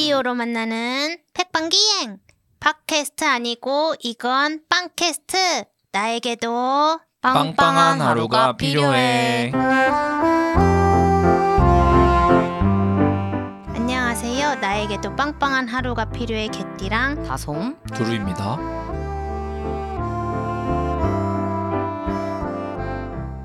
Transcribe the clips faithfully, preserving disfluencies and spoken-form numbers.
오디오로 만나는 팩빵기행 팟캐스트 아니고 이건 빵캐스트 나에게도 빵빵한, 빵빵한 하루가 필요해, 필요해. 나에게도 빵빵한 하루가 필요해. 개띠랑 다솜 두루입니다.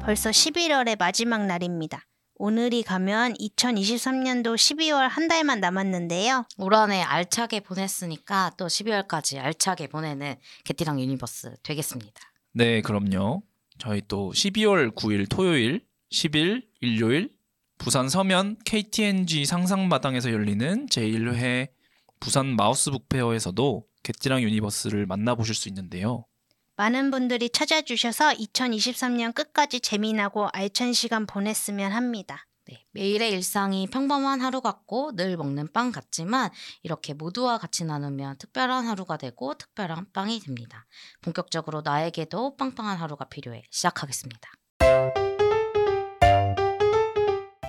벌써 십일월의 마지막 날입니다. 오늘이 가면 이천이십삼 년도 십이월 한 달만 남았는데요. 올 한 해 알차게 보냈으니까 또 십이월까지 알차게 보내는 개띠랑 유니버스 되겠습니다. 네, 그럼요. 저희 또 십이월 구일 토요일, 십일 일요일 부산 서면 케이티엔지 상상마당에서 열리는 제일 회 부산 마우스 북페어에서도 개띠랑 유니버스를 만나보실 수 있는데요. 많은 분들이 찾아주셔서 이천이십삼 년 끝까지 재미나고 알찬 시간 보냈으면 합니다. 네, 매일의 일상이 평범한 하루 같고 늘 먹는 빵 같지만 이렇게 모두와 같이 나누면 특별한 하루가 되고 특별한 빵이 됩니다. 본격적으로 나에게도 빵빵한 하루가 필요해 시작하겠습니다.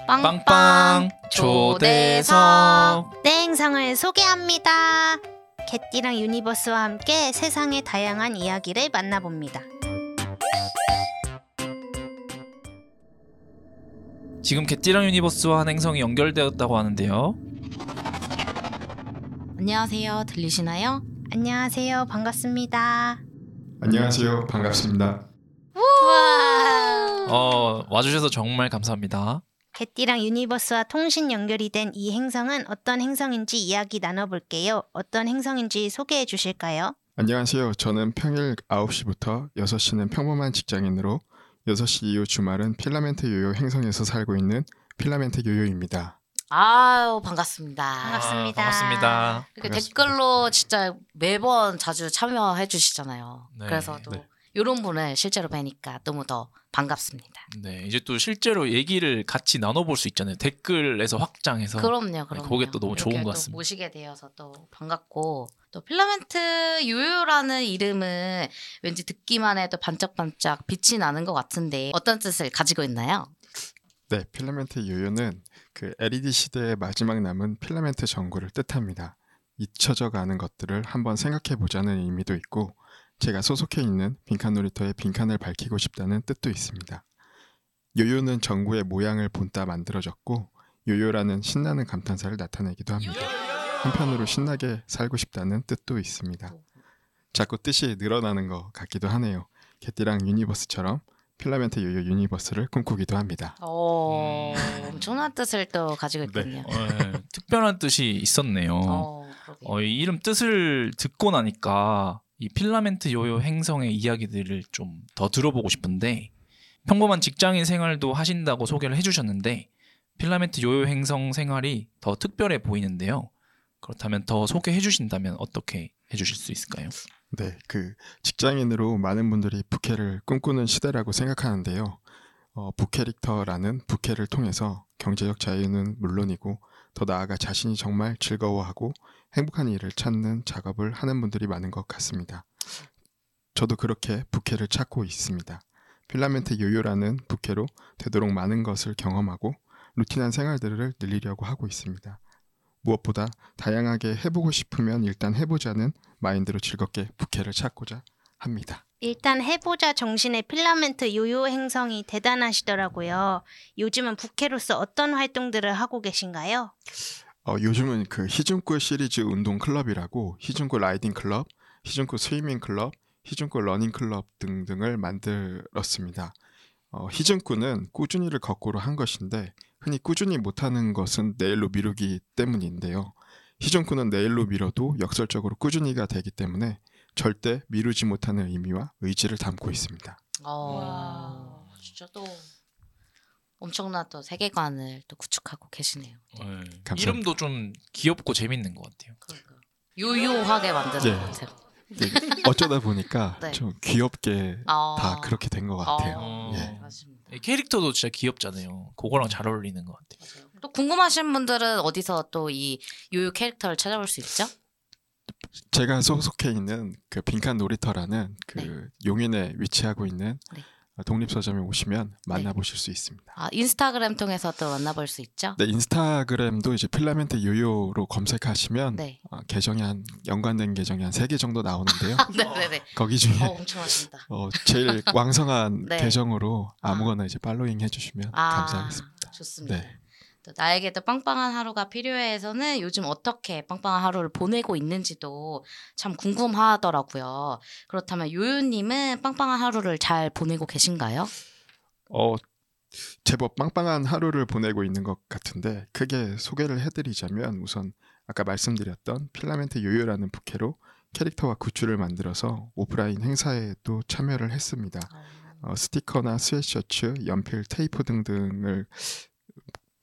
빵빵, 빵빵 초대석 땡상을 소개합니다. 개띠랑 유니버스와 함께 세상의 다양한 이야기를 만나봅니다. 지금 개띠랑 유니버스와 한 행성이 연결되었다고 하는데요. 안녕하세요. 들리시나요? 안녕하세요. 반갑습니다. 안녕하세요. 반갑습니다. 우와! 어, 와주셔서 정말 감사합니다. 개띠랑 유니버스와 통신 연결이 된 이 행성은 어떤 행성인지 이야기 나눠볼게요. 어떤 행성인지 소개해 주실까요? 안녕하세요. 저는 평일 아홉 시부터 여섯 시는 평범한 직장인으로 여섯 시 이후 주말은 필라멘트 요요 행성에서 살고 있는 필라멘트 요요입니다. 아유, 반갑습니다. 반갑습니다. 아, 반갑습니다. 그러니까 반갑습니다. 댓글로 진짜 매번 자주 참여해 주시잖아요. 네, 그래서 또 네. 이런 분을 실제로 뵈니까 너무 더 반갑습니다. 네, 이제 또 실제로 얘기를 같이 나눠볼 수 있잖아요. 댓글에서 확장해서. 그럼요, 그럼요. 네, 그게 또 너무 좋은 것 같습니다. 모시게 되어서 또 반갑고 또 필라멘트 요요라는 이름은 왠지 듣기만 해도 반짝반짝 빛이 나는 것 같은데 어떤 뜻을 가지고 있나요? 네, 필라멘트 요요는 그 엘이디 시대의 마지막 남은 필라멘트 전구를 뜻합니다. 잊혀져가는 것들을 한번 생각해보자는 의미도 있고 제가 소속해 있는 빈칸놀이터의 빈칸을 밝히고 싶다는 뜻도 있습니다. 요요는 전구의 모양을 본따 만들어졌고 요요라는 신나는 감탄사를 나타내기도 합니다. 한편으로 신나게 살고 싶다는 뜻도 있습니다. 자꾸 뜻이 늘어나는 것 같기도 하네요. 개띠랑 유니버스처럼 필라멘트 요요 유니버스를 꿈꾸기도 합니다. 오, 음. 엄청난 뜻을 또 가지고 있군요. 네. 어, 네. 특별한 뜻이 있었네요. 어, 어, 이 이름 뜻을 듣고 나니까 이 필라멘트 요요 행성의 이야기들을 좀 더 들어보고 싶은데 평범한 직장인 생활도 하신다고 소개를 해주셨는데 필라멘트 요요 행성 생활이 더 특별해 보이는데요. 그렇다면 더 소개해 주신다면 어떻게 해주실 수 있을까요? 네, 그 직장인으로 많은 분들이 부캐를 꿈꾸는 시대라고 생각하는데요. 어, 부캐릭터라는 부캐를 통해서 경제적 자유는 물론이고 더 나아가 자신이 정말 즐거워하고 행복한 일을 찾는 작업을 하는 분들이 많은 것 같습니다. 저도 그렇게 부캐를 찾고 있습니다. 필라멘트 요요라는 부캐로 되도록 많은 것을 경험하고 루틴한 생활들을 늘리려고 하고 있습니다. 무엇보다 다양하게 해보고 싶으면 일단 해보자는 마인드로 즐겁게 부캐를 찾고자 합니다. 일단 해보자 정신의 필라멘트 요요 행성이 대단하시더라고요. 요즘은 부캐로서 어떤 활동들을 하고 계신가요? 어, 요즘은 그 희준쿠 시리즈 운동 클럽이라고 희준쿠 라이딩 클럽, 희준쿠 스위밍 클럽, 희준쿠 러닝 클럽 등등을 만들었습니다. 어, 희준쿠는 꾸준히를 거꾸로 한 것인데 흔히 꾸준히 못하는 것은 내일로 미루기 때문인데요. 희준쿠는 내일로 미뤄도 역설적으로 꾸준히가 되기 때문에 절대 미루지 못하는 의미와 의지를 담고 있습니다. 아, 진짜 또 엄청난 또 세계관을 또 구축하고 계시네요. 네. 이름도 좀 귀엽고 재밌는 것 같아요. 그러니까. 요요하게 만드는 것 같아요. 네. 네. 어쩌다 보니까 네. 좀 귀엽게 아~ 다 그렇게 된 것 같아요. 아~ 예. 맞습니다. 캐릭터도 진짜 귀엽잖아요. 그거랑 잘 어울리는 것 같아요. 맞아요. 또 궁금하신 분들은 어디서 또 이 요요 캐릭터를 찾아볼 수 있죠? 제가 소속해 있는 그 빈칸놀이터라는 그 네. 용인에 위치하고 있는 네. 독립서점에 오시면 만나보실 네. 수 있습니다. 아, 인스타그램 통해서도 만나볼 수 있죠? 네, 인스타그램도 이제 필라멘트 요요로 검색하시면 네. 어, 계정이 한 연관된 계정이 한 세 개 정도 나오는데요. 네네네. 거기 중에 어, 엄청 하신다. 어, 제일 왕성한 네. 계정으로 아무거나 이제 팔로잉 해주시면 아, 감사하겠습니다. 좋습니다. 네. 또 나에게도 빵빵한 하루가 필요해에서는 요즘 어떻게 빵빵한 하루를 보내고 있는지도 참 궁금하더라고요. 그렇다면 요요님은 빵빵한 하루를 잘 보내고 계신가요? 어, 제법 빵빵한 하루를 보내고 있는 것 같은데 크게 소개를 해드리자면 우선 아까 말씀드렸던 필라멘트 요요라는 부캐로 캐릭터와 굿즈를 만들어서 오프라인 행사에도 참여를 했습니다. 어, 스티커나 스웨트셔츠, 연필, 테이프 등등을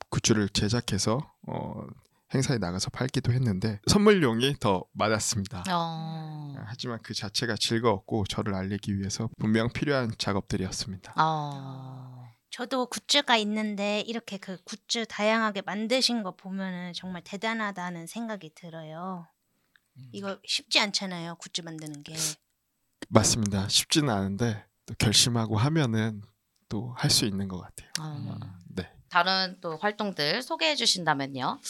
굿즈를 제작해서 어, 행사에 나가서 팔기도 했는데 선물용이 더 많았습니다. 어... 하지만 그 자체가 즐거웠고 저를 알리기 위해서 분명 필요한 작업들이었습니다. 어... 저도 굿즈가 있는데 이렇게 그 굿즈 다양하게 만드신 거 보면은 정말 대단하다는 생각이 들어요. 이거 쉽지 않잖아요, 굿즈 만드는 게. 맞습니다. 쉽지는 않은데 또 결심하고 하면은 또 할 수 있는 것 같아요. 어... 네. 다른 또 활동들 소개해 주신다면요.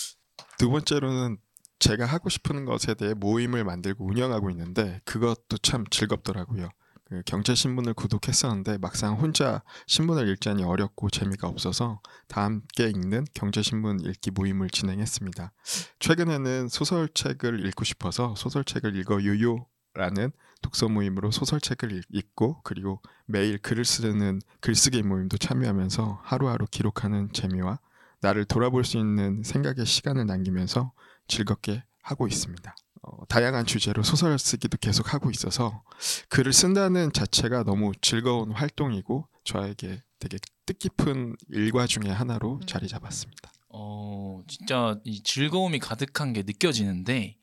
두 번째로는 제가 하고 싶은 것에 대해 모임을 만들고 운영하고 있는데 그것도 참 즐겁더라고요. 그 경제신문을 구독했었는데 막상 혼자 신문을 읽자니 어렵고 재미가 없어서 다 함께 읽는 경제신문 읽기 모임을 진행했습니다. 최근에는 소설책을 읽고 싶어서 소설책을 읽어 요요라는 독서 모임으로 소설책을 읽고 그리고 매일 글을 쓰는 글쓰기 모임도 참여하면서 하루하루 기록하는 재미와 나를 돌아볼 수 있는 생각의 시간을 남기면서 즐겁게 하고 있습니다. 어, 다양한 주제로 소설 쓰기도 계속 하고 있어서 글을 쓴다는 자체가 너무 즐거운 활동이고 저에게 되게 뜻깊은 일과 중에 하나로 자리 잡았습니다. 어, 진짜 이 즐거움이 가득한 게 느껴지는데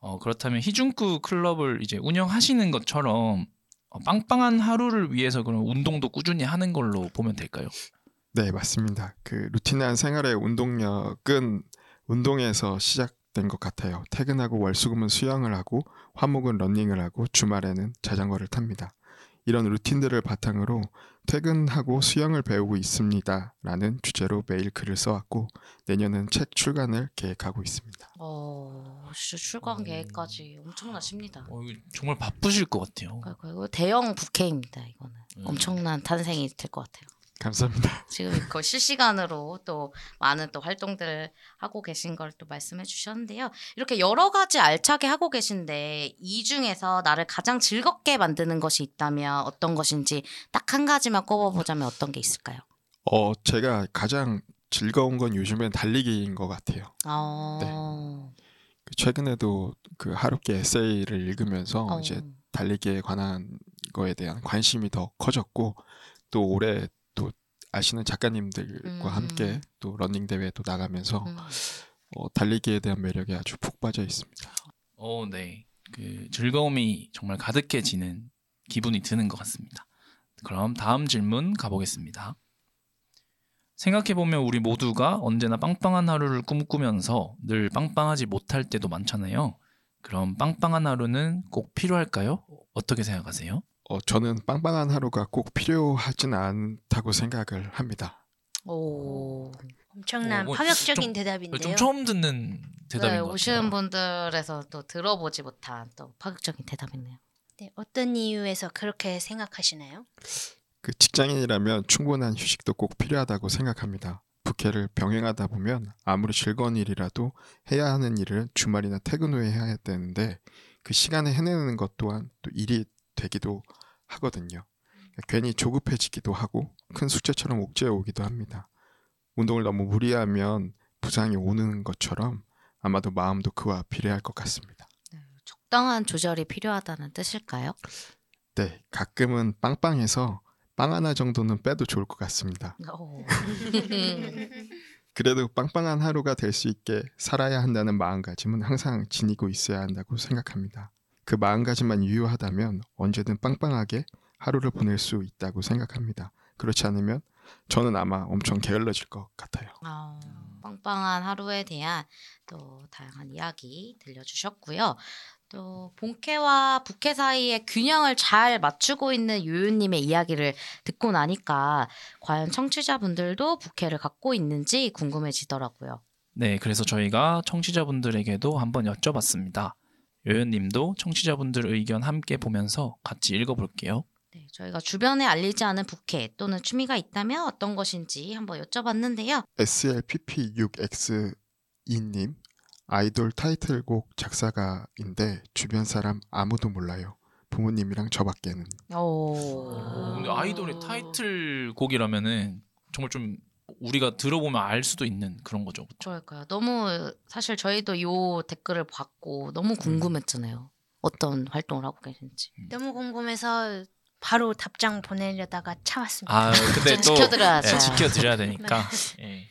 어, 그렇다면 희준쿠 클럽을 이제 운영하시는 것처럼 어, 빵빵한 하루를 위해서 그런 운동도 꾸준히 하는 걸로 보면 될까요? 네, 맞습니다. 그 루틴한 생활의 운동력은 운동에서 시작된 것 같아요. 퇴근하고 월수금은 수영을 하고 화목은 러닝을 하고 주말에는 자전거를 탑니다. 이런 루틴들을 바탕으로 퇴근하고 수영을 배우고 있습니다라는 주제로 매일 글을 써왔고 내년은 책 출간을 계획하고 있습니다. 어, 진짜 출간 어... 계획까지 엄청나십니다. 어, 정말 바쁘실 것 같아요. 그리고 대형 부캐입니다. 이거는 음. 엄청난 탄생이 될 것 같아요. 감사합니다. 지금 그 실시간으로 또 많은 또 활동들을 하고 계신 걸 또 말씀해 주셨는데요. 이렇게 여러 가지 알차게 하고 계신데 이 중에서 나를 가장 즐겁게 만드는 것이 있다면 어떤 것인지 딱 한 가지만 꼽아보자면 어떤 게 있을까요? 어, 제가 가장 즐거운 건 요즘엔 달리기인 것 같아요. 어... 네. 최근에도 그 하루께 에세이를 읽으면서 어... 이제 달리기에 관한 거에 대한 관심이 더 커졌고 또 올해 또 아시는 작가님들과 음. 함께 또 러닝 대회도 나가면서 음. 어, 달리기에 대한 매력에 아주 푹 빠져 있습니다. 어, 네, 그 즐거움이 정말 가득해지는 기분이 드는 것 같습니다. 그럼 다음 질문 가보겠습니다. 생각해보면 우리 모두가 언제나 빵빵한 하루를 꿈꾸면서 늘 빵빵하지 못할 때도 많잖아요. 그럼 빵빵한 하루는 꼭 필요할까요? 어떻게 생각하세요? 어, 저는 빵빵한 하루가 꼭 필요하진 않다고 생각을 합니다. 오, 엄청난 오, 파격적인 좀, 대답인데요. 좀 처음 듣는 대답인 네, 것 같아요. 오시는 분들에서 또 들어보지 못한 또 파격적인 대답이네요. 네, 어떤 이유에서 그렇게 생각하시나요? 그 직장인이라면 충분한 휴식도 꼭 필요하다고 생각합니다. 부캐를 병행하다 보면 아무리 즐거운 일이라도 해야 하는 일을 주말이나 퇴근 후에 해야 되는데 그 시간에 해내는 것 또한 또 일이 되기도 하거든요. 괜히 조급해지기도 하고 큰 숙제처럼 옥죄어 오기도 합니다. 운동을 너무 무리하면 부상이 오는 것처럼 아마도 마음도 그와 비례할 것 같습니다. 네, 적당한 조절이 필요하다는 뜻일까요? 네, 가끔은 빵빵해서 빵 하나 정도는 빼도 좋을 것 같습니다. 그래도 빵빵한 하루가 될 수 있게 살아야 한다는 마음가짐은 항상 지니고 있어야 한다고 생각합니다. 그 마음가짐만 유효하다면 언제든 빵빵하게 하루를 보낼 수 있다고 생각합니다. 그렇지 않으면 저는 아마 엄청 게을러질 것 같아요. 어, 빵빵한 하루에 대한 또 다양한 이야기 들려주셨고요. 또 본캐와 부캐 사이의 균형을 잘 맞추고 있는 요요님의 이야기를 듣고 나니까 과연 청취자분들도 부캐를 갖고 있는지 궁금해지더라고요. 네, 그래서 저희가 청취자분들에게도 한번 여쭤봤습니다. 요요님도 청취자분들 의견 함께 보면서 같이 읽어볼게요. 네, 저희가 주변에 알리지 않은 부캐 또는 취미가 있다면 어떤 것인지 한번 여쭤봤는데요. 에스엘피피 육 엑스 이님 아이돌 타이틀곡 작사가인데 주변 사람 아무도 몰라요. 부모님이랑 저밖에는. 오. 근데 아이돌의 타이틀곡이라면은 정말 좀 우리가 들어보면 알 수도 있는 그런 거죠. 그렇죠? 그럴까요? 너무 사실 저희도 요 댓글을 받고 너무 궁금했잖아요. 어떤 활동을 하고 계신지. 음. 너무 궁금해서 바로 답장 보내려다가 참았습니다. 아, 근데 또 지켜드려야 네, 지켜드려야 되니까. 네.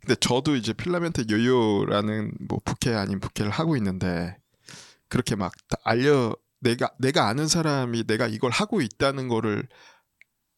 근데 저도 이제 필라멘트 요요라는 뭐 부캐 아닌 부캐를 하고 있는데 그렇게 막 알려 내가 내가 아는 사람이 내가 이걸 하고 있다는 거를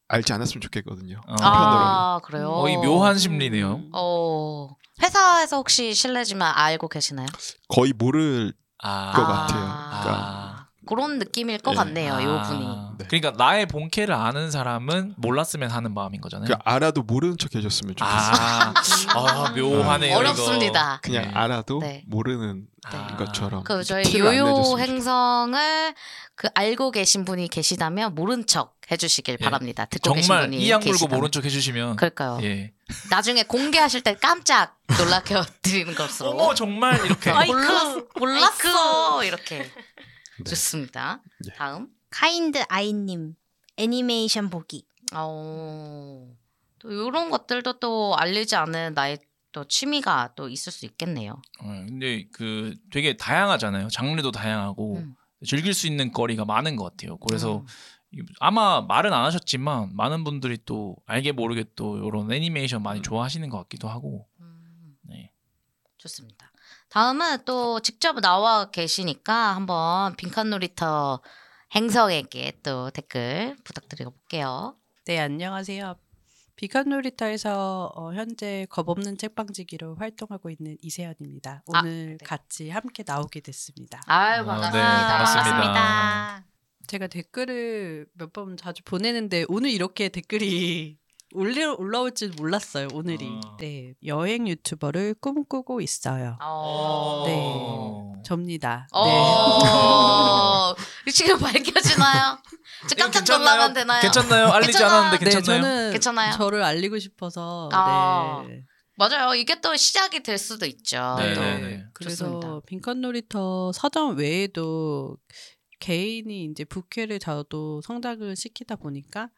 알지 않았으면 좋겠거든요. 아, 아 그래요? 거의 묘한 심리네요. 음, 어, 회사에서 혹시 실례지만 알고 계시나요? 거의 모를 아, 것 같아요. 그러니까 아, 그런 느낌일 것 네. 같네요. 아, 요 분이. 네. 그러니까 나의 본캐를 아는 사람은 몰랐으면 하는 마음인 거잖아요. 그러니까 알아도 모르는 척 해줬으면 좋겠어요. 아, 아 묘하네요. 어렵습니다. 이거. 그냥 네. 알아도 네. 모르는 네. 것처럼. 그 저희 요요 행성을 그 알고 계신 분이 계시다면 모른 척 해주시길 예. 바랍니다. 듣고 계신 분이 계시다면. 정말 이 악 물고 모른 척 해주시면. 그럴까요. 예. 나중에 공개하실 때 깜짝 놀라켜 드리는 것으로. 어 정말 이렇게. 몰랐어. 몰랐어. 이렇게. 네. 좋습니다. 예. 다음. 카인드 아이님 애니메이션 보기. 오, 또 이런 것들도 또 알리지 않은 나의 또 취미가 또 있을 수 있겠네요. 어, 근데 그 되게 다양하잖아요. 장르도 다양하고 음. 즐길 수 있는 거리가 많은 것 같아요. 그래서 음. 아마 말은 안 하셨지만 많은 분들이 또 알게 모르게 또 이런 애니메이션 많이 좋아하시는 것 같기도 하고. 음. 네, 좋습니다. 다음은 또 직접 나와 계시니까 한번 빈칸놀이터 행성에게 또 댓글 부탁드려 볼게요. 네, 안녕하세요. 빈칸놀이터에서 어, 현재 겁없는 책방지기로 활동하고 있는 이세연입니다. 오늘 아, 네. 같이 함께 나오게 됐습니다. 아유, 반갑습니다. 네, 반갑습니다. 제가 댓글을 몇 번 자주 보내는데 오늘 이렇게 댓글이 올려, 올라올 줄 몰랐어요. 오늘이. 어. 네, 여행 유튜버를 꿈꾸고 있어요. 어. 네, 접니다. 어. 네. 지금 밝혀지나요? 저 깜짝 놀라면 되나요? 괜찮나요? 알리지 않았는데 괜찮나요? 네, 저는 괜찮아요? 저를 알리고 싶어서 아, 네. 맞아요. 이게 또 시작이 될 수도 있죠. 네, 또. 네. 그래서 빈칸놀이터 사전 외에도 개인이 이제 부캐를 저도 성장을 시키다 보니까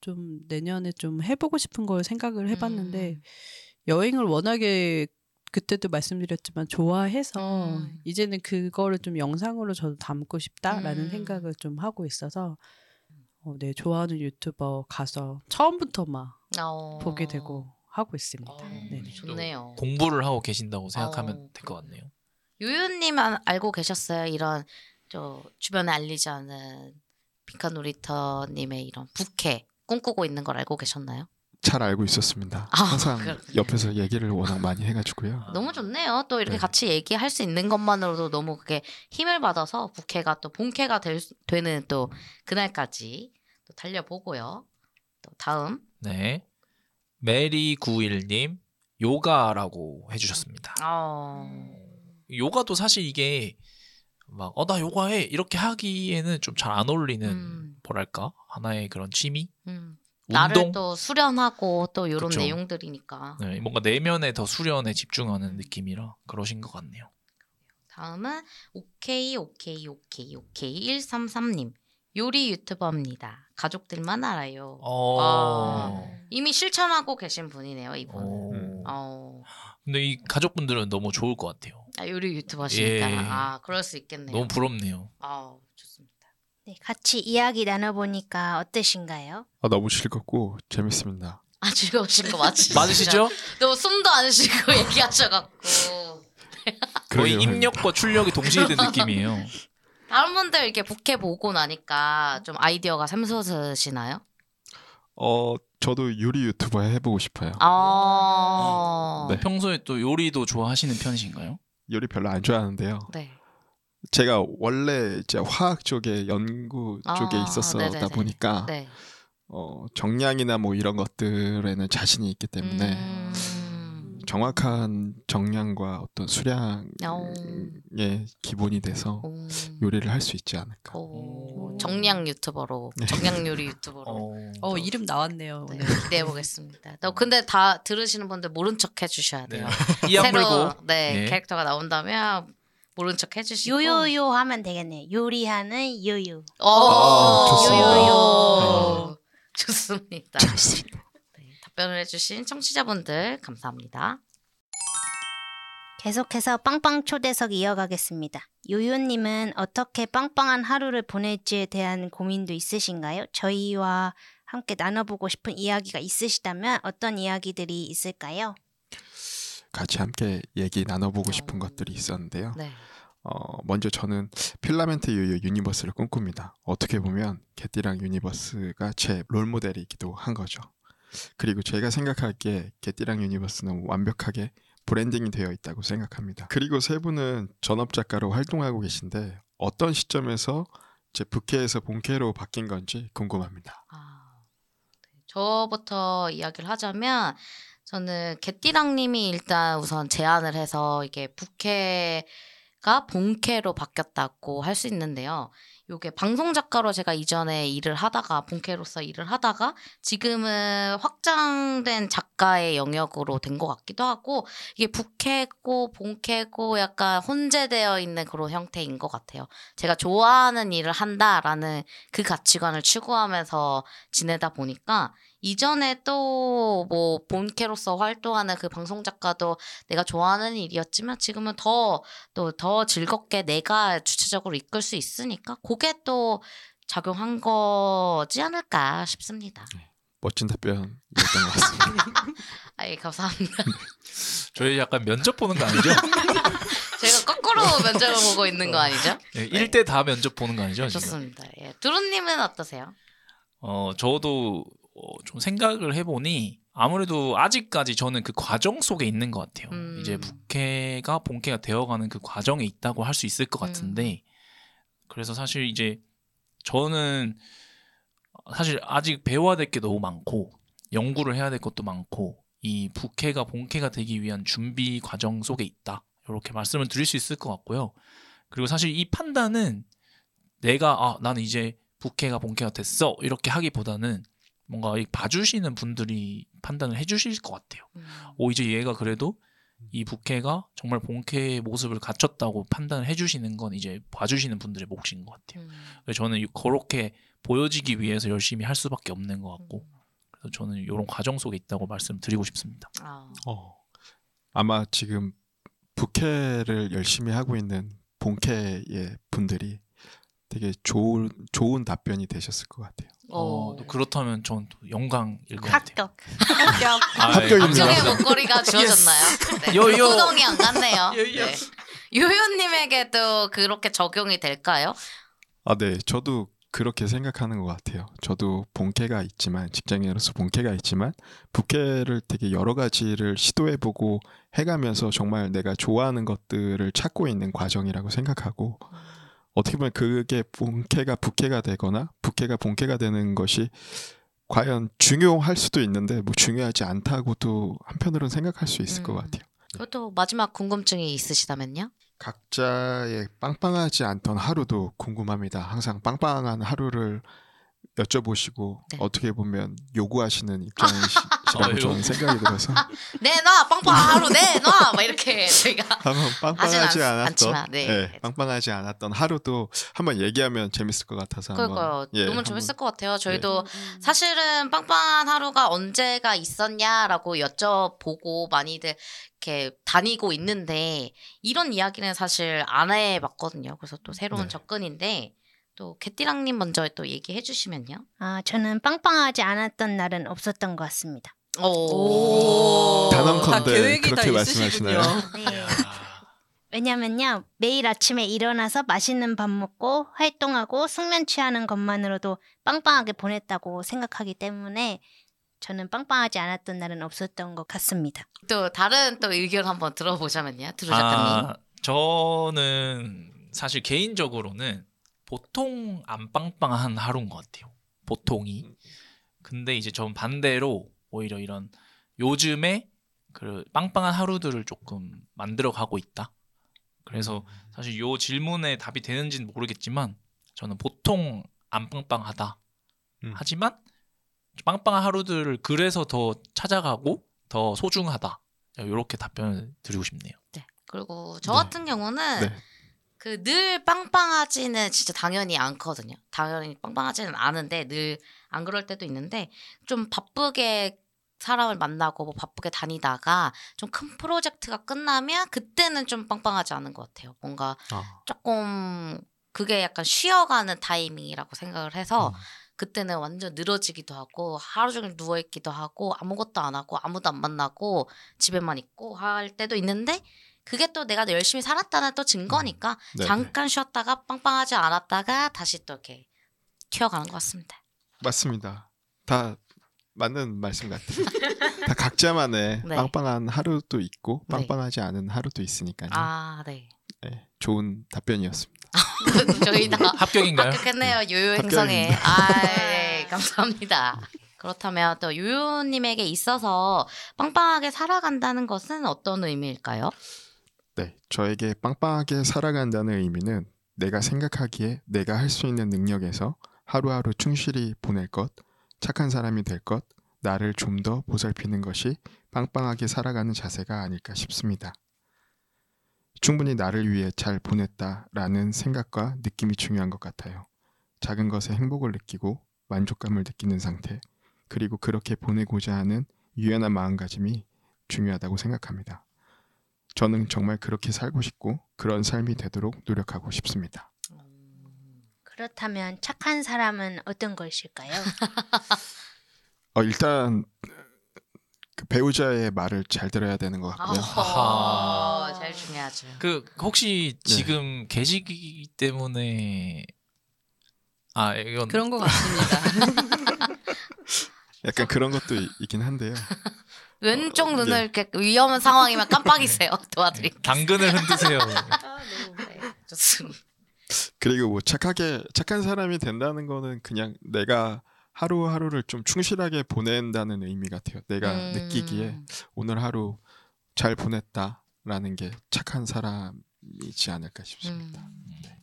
좀 내년에 좀 해보고 싶은 걸 생각을 해봤는데 음. 여행을 워낙에 그때도 말씀드렸지만 좋아해서 음. 이제는 그거를 좀 영상으로 저도 담고 싶다라는 음. 생각을 좀 하고 있어서 어, 네, 좋아하는 유튜버 가서 처음부터 막 어. 보게 되고 하고 있습니다. 어, 좋네요. 공부를 하고 계신다고 생각하면 어. 될 것 같네요. 요요님은 알고 계셨어요? 이런 저 주변에 알리지 않은 빈칸놀이터님의 이런 부캐 꿈꾸고 있는 걸 알고 계셨나요? 잘 알고 있었습니다. 아, 항상 그렇군요. 옆에서 얘기를 워낙 많이 해가지고요. 너무 좋네요. 또 이렇게 네. 같이 얘기할 수 있는 것만으로도 너무 그게 힘을 받아서 부캐가 또 본캐가 될, 되는 또 그날까지 또 달려보고요. 또 다음. 네. 메리구일님 요가라고 해주셨습니다. 어... 요가도 사실 이게 막 어, 나 요가해 이렇게 하기에는 좀 잘 안 어울리는 음. 뭐랄까 하나의 그런 취미? 음. 운동? 나를 또 수련하고 또 이런 그렇죠. 내용들이니까 네, 뭔가 내면에 더 수련에 집중하는 느낌이라 그러신 것 같네요. 다음은 오케이 오케이 오케이 오케이 일삼삼님 요리 유튜버입니다. 가족들만 알아요. 어... 이미 실천하고 계신 분이네요. 이분은. 어... 근데 이 가족분들은 너무 좋을 것 같아요. 아, 요리 유튜버시니까 예. 아, 그럴 수 있겠네요. 너무 부럽네요. 아, 좋습니다. 네, 같이 이야기 나눠보니까 어떠신가요? 아, 너무 즐겁고 재밌습니다. 아, 즐거우신 거 맞으시죠? 맞으시죠? 너무 숨도 안 쉬고 얘기하셔갖고 거의 입력과 출력이 동시에 된 느낌이에요. 다른 분들 이렇게 부캐 보고 나니까 좀 아이디어가 샘솟으시나요? 어, 저도 요리 유튜버 해보고 싶어요. 아~ 네. 평소에 또 요리도 좋아하시는 편이신가요? 요리 별로 안 좋아하는데요. 네. 제가 원래 이제 화학 쪽에 연구 쪽에 아, 있었다 네네네. 보니까 네. 어, 정량이나 뭐 이런 것들에는 자신이 있기 때문에 음... 정확한 정량과 어떤 수량의 기본이 돼서 음... 요리를 할 수 있지 않을까. 오... 정량 유튜버로, 정량 요리 유튜버로. 어... 어, 이름 나왔네요. 네, 기대해 보겠습니다. 근데 다 들으시는 분들 모른 척 해주셔야 돼요. 네. 새로 네, 네. 캐릭터가 나온다면. 모른 척 해주시고 요요요 하면 되겠네. 요리하는 요요. 오, 오~ 좋습니다. 요요요. 좋습니다. 좋습니다. 네, 답변을 해주신 청취자분들 감사합니다. 계속해서 빵빵 초대석 이어가겠습니다. 요요님은 어떻게 빵빵한 하루를 보낼지에 대한 고민도 있으신가요? 저희와 함께 나눠보고 싶은 이야기가 있으시다면 어떤 이야기들이 있을까요? 같이 함께 얘기 나눠보고 싶은 어... 것들이 있었는데요. 네. 어, 먼저 저는 필라멘트 요요 유니버스를 꿈꿉니다. 어떻게 보면 개띠랑 유니버스가 제 롤모델이기도 한 거죠. 그리고 제가 생각하기에 개띠랑 유니버스는 완벽하게 브랜딩이 되어 있다고 생각합니다. 그리고 세 분은 전업작가로 활동하고 계신데 어떤 시점에서 제 부캐에서 본캐로 바뀐 건지 궁금합니다. 아, 네. 저부터 이야기를 하자면 저는 개띠랑님이 일단 우선 제안을 해서 이게 부캐가 본캐로 바뀌었다고 할 수 있는데요. 이게 방송 작가로 제가 이전에 일을 하다가 본캐로서 일을 하다가 지금은 확장된 작가의 영역으로 된 것 같기도 하고 이게 부캐고 본캐고 약간 혼재되어 있는 그런 형태인 것 같아요. 제가 좋아하는 일을 한다라는 그 가치관을 추구하면서 지내다 보니까 이전에 또 뭐 본캐로서 활동하는 그 방송 작가도 내가 좋아하는 일이었지만 지금은 더 또 더 즐겁게 내가 주체적으로 이끌 수 있으니까 그게 또 작용한 거지 않을까 싶습니다. 네, 멋진 답변이었던 것 같습니다. 아이 감사합니다. 저희 약간 면접 보는 거 아니죠? 제가 거꾸로 면접을 보고 있는 거 아니죠? 네, 일 대 다 면접 보는 거 아니죠? 네, 좋습니다. 예. 두루님은 어떠세요? 어, 저도 좀 생각을 해보니 아무래도 아직까지 저는 그 과정 속에 있는 것 같아요. 음. 이제 부캐가 본캐가 되어가는 그 과정에 있다고 할 수 있을 것 같은데 음. 그래서 사실 이제 저는 사실 아직 배워야 될 게 너무 많고 연구를 해야 될 것도 많고 이 부캐가 본캐가 되기 위한 준비 과정 속에 있다. 이렇게 말씀을 드릴 수 있을 것 같고요. 그리고 사실 이 판단은 내가 아, 나는 이제 부캐가 본캐가 됐어 이렇게 하기보다는 뭔가 봐주시는 분들이 판단을 해주실 것 같아요. 음. 오 이제 얘가 그래도 이 부캐가 정말 본캐의 모습을 갖췄다고 판단을 해주시는 건 이제 봐주시는 분들의 몫인 것 같아요. 음. 그래서 저는 그렇게 보여지기 위해서 열심히 할 수밖에 없는 것 같고 그래서 저는 이런 과정 속에 있다고 말씀드리고 싶습니다. 아. 어, 아마 지금 부캐를 열심히 하고 있는 본캐의 분들이 되게 좋은 좋은 답변이 되셨을 것 같아요. 어, 또 그렇다면 전 또 영광일 것 합격. 같아요. 합격. 아, 합격입니다. 감정의 목걸이가 주어졌나요? 네. 요요. 구덩이 안 갔네요. 요요. 네. 요요님에게 도 그렇게 적용이 될까요? 아, 네. 저도 그렇게 생각하는 것 같아요. 저도 본캐가 있지만 직장인으로서 본캐가 있지만 부캐를 되게 여러 가지를 시도해보고 해가면서 정말 내가 좋아하는 것들을 찾고 있는 과정이라고 생각하고 어떻게 보면 그게 본캐가 부캐가 되거나 부캐가 본캐가 되는 것이 과연 중요할 수도 있는데 뭐 중요하지 않다고도 한편으로는 생각할 수 있을 음. 것 같아요. 그것도 마지막 궁금증이 있으시다면요? 각자의 빵빵하지 않던 하루도 궁금합니다. 항상 빵빵한 하루를 여쭤보시고 네. 어떻게 보면 요구하시는 입장이시라고 저는 생각이 들어서 내놔 빵빵한 하루 내놔 막 이렇게 저희가 한번 빵빵하지 않, 않았던 않지만, 네. 네, 빵빵하지 않았던 하루도 한번 얘기하면 재밌을 것 같아서 그러니까요. 예, 너무 재밌을 것 같아요. 저희도 예. 사실은 빵빵한 하루가 언제가 있었냐라고 여쭤보고 많이들 이렇게 다니고 있는데 이런 이야기는 사실 안 해봤거든요. 그래서 또 새로운 네. 접근인데 또 개띠랑님 먼저 또 얘기해 주시면요. 아 저는 빵빵하지 않았던 날은 없었던 것 같습니다. 오, 단언컨대 그렇게 말씀하시나요? 네. 왜냐면요 매일 아침에 일어나서 맛있는 밥 먹고 활동하고 숙면 취하는 것만으로도 빵빵하게 보냈다고 생각하기 때문에 저는 빵빵하지 않았던 날은 없었던 것 같습니다. 또 다른 또 의견 한번 들어보자면요, 두루 작가님. 아, 저는 사실 개인적으로는 보통 안 빵빵한 하루인 것 같아요. 보통이. 근데 이제 전 반대로 오히려 이런 요즘에 그 빵빵한 하루들을 조금 만들어가고 있다. 그래서 사실 요 질문에 답이 되는지는 모르겠지만 저는 보통 안 빵빵하다. 음. 하지만 빵빵한 하루들을 그래서 더 찾아가고 더 소중하다. 이렇게 답변을 드리고 싶네요. 네. 그리고 저 같은 네. 경우는 네. 그 늘 빵빵하지는 진짜 당연히 않거든요. 당연히 빵빵하지는 않은데 늘 안 그럴 때도 있는데 좀 바쁘게 사람을 만나고 뭐 바쁘게 다니다가 좀 큰 프로젝트가 끝나면 그때는 좀 빵빵하지 않은 것 같아요. 뭔가 아. 조금 그게 약간 쉬어가는 타이밍이라고 생각을 해서 음. 그때는 완전 늘어지기도 하고 하루 종일 누워있기도 하고 아무것도 안 하고 아무도 안 만나고 집에만 있고 할 때도 있는데 그게 또 내가 열심히 살았다는 또 증거니까 음. 잠깐 쉬었다가 빵빵하지 않았다가 다시 또 이렇게 튀어가는 것 같습니다. 맞습니다. 다 맞는 말씀 같아요. 다 각자만의 네. 빵빵한 하루도 있고 빵빵하지 네. 않은 하루도 있으니까요. 아, 네. 네, 좋은 답변이었습니다. 저희 다 합격인가요? 합격했네요. 요요 행성에. 아, 네, 감사합니다. 그렇다면 또 요요님에게 있어서 빵빵하게 살아간다는 것은 어떤 의미일까요? 네, 저에게 빵빵하게 살아간다는 의미는 내가 생각하기에 내가 할 수 있는 능력에서 하루하루 충실히 보낼 것, 착한 사람이 될 것, 나를 좀 더 보살피는 것이 빵빵하게 살아가는 자세가 아닐까 싶습니다. 충분히 나를 위해 잘 보냈다라는 생각과 느낌이 중요한 것 같아요. 작은 것에 행복을 느끼고 만족감을 느끼는 상태, 그리고 그렇게 보내고자 하는 유연한 마음가짐이 중요하다고 생각합니다. 저는 정말 그렇게 살고 싶고 그런 삶이 되도록 노력하고 싶습니다. 그렇다면 착한 사람은 어떤 것일까요? 어, 일단 그 배우자의 말을 잘 들어야 되는 것 같고요. 아, 제일 중요하죠. 그 혹시 지금 네. 계시기 때문에 아 이건 그런 것 같습니다. 약간 그런 것도 있긴 한데요. 왼쪽 눈을 네. 이렇게 위험한 상황이면 깜빡이세요. 도와드릴게요. 당근을 흔드세요. 아, 네, 좋습니다. 그리고 뭐 착하게 착한 사람이 된다는 거는 그냥 내가 하루하루를 좀 충실하게 보낸다는 의미 같아요. 내가 음. 느끼기에 오늘 하루 잘 보냈다라는 게 착한 사람이지 않을까 싶습니다. 음. 네.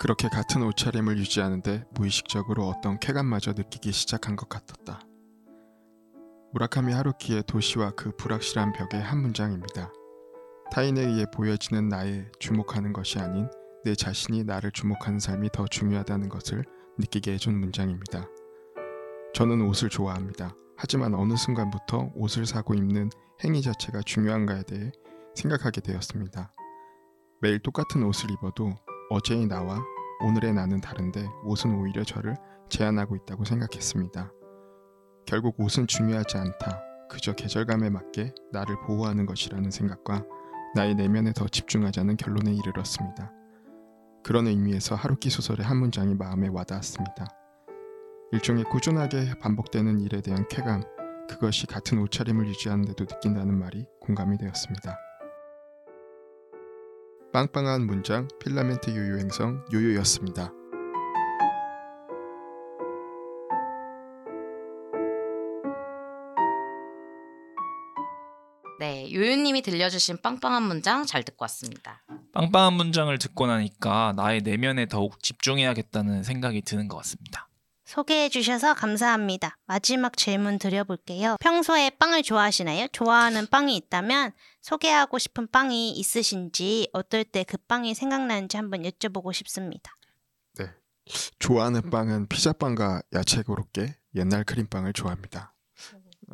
그렇게 같은 옷차림을 유지하는데 무의식적으로 어떤 쾌감마저 느끼기 시작한 것 같았다. 무라카미 하루키의 도시와 그 불확실한 벽의 한 문장입니다. 타인에 의해 보여지는 나에 주목하는 것이 아닌 내 자신이 나를 주목하는 삶이 더 중요하다는 것을 느끼게 해준 문장입니다. 저는 옷을 좋아합니다. 하지만 어느 순간부터 옷을 사고 입는 행위 자체가 중요한가에 대해 생각하게 되었습니다. 매일 똑같은 옷을 입어도 어제의 나와 오늘의 나는 다른데 옷은 오히려 저를 제한하고 있다고 생각했습니다. 결국 옷은 중요하지 않다. 그저 계절감에 맞게 나를 보호하는 것이라는 생각과 나의 내면에 더 집중하자는 결론에 이르렀습니다. 그런 의미에서 하루키 소설의 한 문장이 마음에 와닿았습니다. 일종의 꾸준하게 반복되는 일에 대한 쾌감, 그것이 같은 옷차림을 유지하는데도 느낀다는 말이 공감이 되었습니다. 빵빵한 문장, 필라멘트 요요 행성 요요였습니다. 네, 요요님이 들려주신 빵빵한 문장 잘 듣고 왔습니다. 빵빵한 문장을 듣고 나니까 나의 내면에 더욱 집중해야겠다는 생각이 드는 것 같습니다. 소개해 주셔서 감사합니다. 마지막 질문 드려볼게요. 평소에 빵을 좋아하시나요? 좋아하는 빵이 있다면 소개하고 싶은 빵이 있으신지 어떨 때 그 빵이 생각나는지 한번 여쭤보고 싶습니다. 네, 좋아하는 빵은 피자빵과 야채 고로케, 옛날 크림빵을 좋아합니다.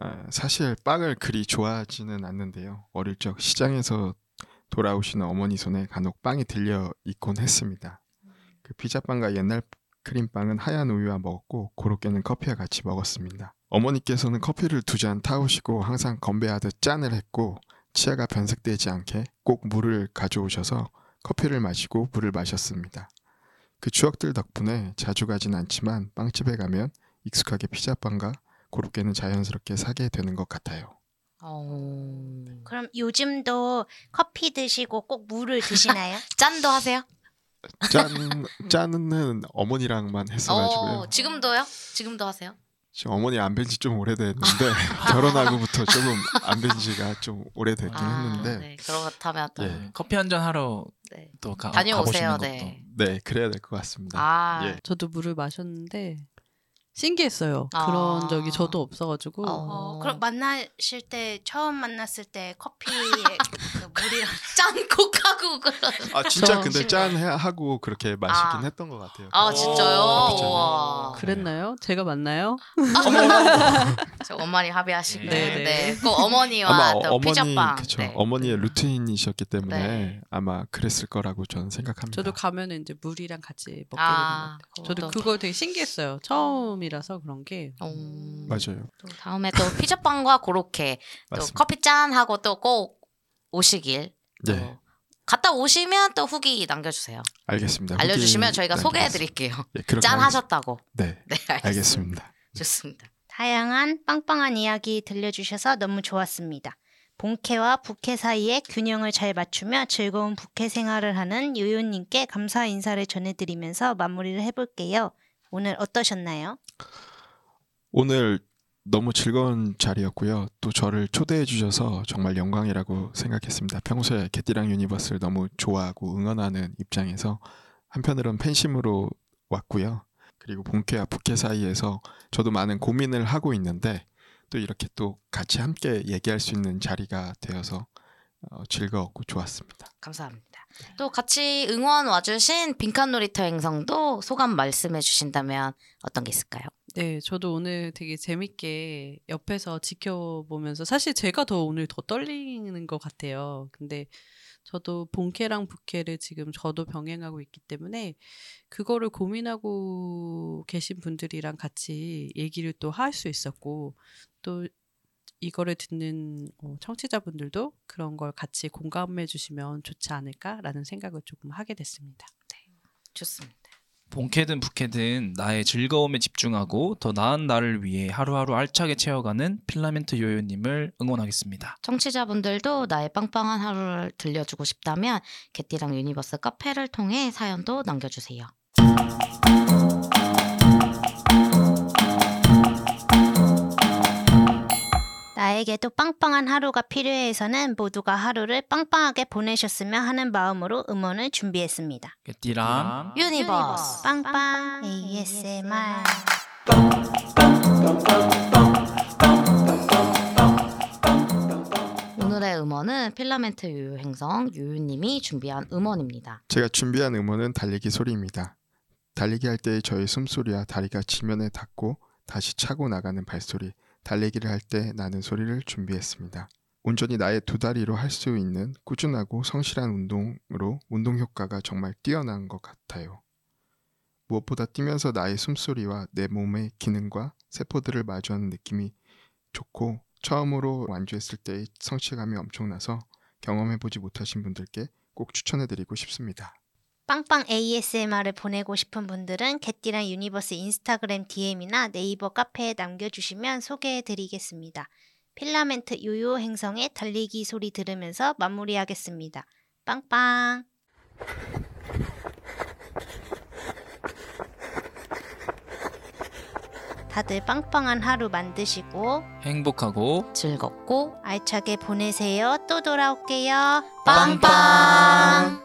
아, 사실 빵을 그리 좋아하지는 않는데요. 어릴 적 시장에서 돌아오시는 어머니 손에 간혹 빵이 들려 있곤 했습니다. 그 피자빵과 옛날 크림빵은 하얀 우유와 먹었고 고로케는 커피와 같이 먹었습니다. 어머니께서는 커피를 두 잔 타오시고 항상 건배하듯 짠을 했고 치아가 변색되지 않게 꼭 물을 가져오셔서 커피를 마시고 물을 마셨습니다. 그 추억들 덕분에 자주 가진 않지만 빵집에 가면 익숙하게 피자빵과 고로케는 자연스럽게 사게 되는 것 같아요. 어... 그럼 요즘도 커피 드시고 꼭 물을 드시나요? 짠도 하세요? 짠, 짠은 어머니랑만 했어가지고요. 어, 지금도요? 지금도 하세요? 지금 어머니 안 뵌 지 좀 오래됐는데 결혼하고부터 조금 안 뵌 지가 좀 오래됐긴 아, 했는데 네, 그렇다면 또 예. 커피 한잔 하러 네. 또 가, 다녀오세요. 가보시는 네. 것도 네 그래야 될 것 같습니다. 아. 예. 저도 물을 마셨는데 신기했어요. 아. 그런 적이 저도 없어가지고. 어, 그럼 만나실 때 처음 만났을 때 커피에 물이랑 짠콕하고 그런. 아 진짜 근데 짠하고 그렇게 마시긴 아. 했던 것 같아요. 아 진짜요? 그랬나요? 네. 제가 맞나요? 저 어머니 합의하시고. 네네. 네. 그 어머니와 아마 또 어머니, 피자빵. 그쵸. 네. 어머니의 루틴이셨기 때문에 네. 아마 그랬을 거라고 저는 생각합니다. 저도 가면 이제 물이랑 같이 먹게 되는 아. 것 같아요. 저도 그거 되게 신기했어요. 처음. 이라서 그런 게 음... 맞아요. 또 다음에 또 피자빵과 고로케 또 커피 짠 하고 또 꼭 오시길. 네. 또 갔다 오시면 또 후기 남겨주세요. 알겠습니다. 알려주시면 저희가 소개해드릴게요. 네, 짠 하셨다고. 네. 네 알겠습니다. 알겠습니다. 좋습니다. 다양한 빵빵한 이야기 들려주셔서 너무 좋았습니다. 본캐와 부캐 사이의 균형을 잘 맞추며 즐거운 부캐 생활을 하는 요요님께 감사 인사를 전해드리면서 마무리를 해볼게요. 오늘 어떠셨나요? 오늘 너무 즐거운 자리였고요. 또 저를 초대해 주셔서 정말 영광이라고 생각했습니다. 평소에 개띠랑 유니버스를 너무 좋아하고 응원하는 입장에서 한편으로는 팬심으로 왔고요. 그리고 본캐와 부캐 사이에서 저도 많은 고민을 하고 있는데 또 이렇게 또 같이 함께 얘기할 수 있는 자리가 되어서 즐거웠고 좋았습니다. 감사합니다. 또 같이 응원 와주신 빈칸놀이터 행성도 소감 말씀해 주신다면 어떤 게 있을까요? 네, 저도 오늘 되게 재밌게 옆에서 지켜보면서 사실 제가 더 오늘 더 떨리는 것 같아요. 근데 저도 본캐랑 부캐를 지금 저도 병행하고 있기 때문에 그거를 고민하고 계신 분들이랑 같이 얘기를 또 할 수 있었고 또 이거를 듣는 청취자분들도 그런 걸 같이 공감해 주시면 좋지 않을까라는 생각을 조금 하게 됐습니다. 네, 좋습니다. 본캐든 부캐든 나의 즐거움에 집중하고 더 나은 나를 위해 하루하루 알차게 채워가는 필라멘트 요요님을 응원하겠습니다. 청취자분들도 나의 빵빵한 하루를 들려주고 싶다면 개띠랑 유니버스 카페를 통해 사연도 남겨주세요. 나에게도 빵빵한 하루가 필요해에서는 모두가 하루를 빵빵하게 보내셨으면 하는 마음으로 음원을 준비했습니다. 개띠랑 유니버스 빵빵 에이에스엠알 오늘의 음원은 필라멘트 요요 행성 요요님이 준비한 음원입니다. 제가 준비한 음원은 달리기 소리입니다. 달리기 할 때의 저의 숨소리와 다리가 지면에 닿고 다시 차고 나가는 발소리 달리기를 할 때 나는 소리를 준비했습니다. 온전히 나의 두 다리로 할 수 있는 꾸준하고 성실한 운동으로 운동 효과가 정말 뛰어난 것 같아요. 무엇보다 뛰면서 나의 숨소리와 내 몸의 기능과 세포들을 마주하는 느낌이 좋고 처음으로 완주했을 때의 성취감이 엄청나서 경험해보지 못하신 분들께 꼭 추천해드리고 싶습니다. 빵빵 에이에스엠알을 보내고 싶은 분들은 개띠랑 유니버스 인스타그램 디엠이나 네이버 카페에 남겨주시면 소개해드리겠습니다. 필라멘트 요요 행성의 달리기 소리 들으면서 마무리하겠습니다. 빵빵! 다들 빵빵한 하루 만드시고 행복하고 즐겁고 알차게 보내세요. 또 돌아올게요. 빵빵! 빵빵.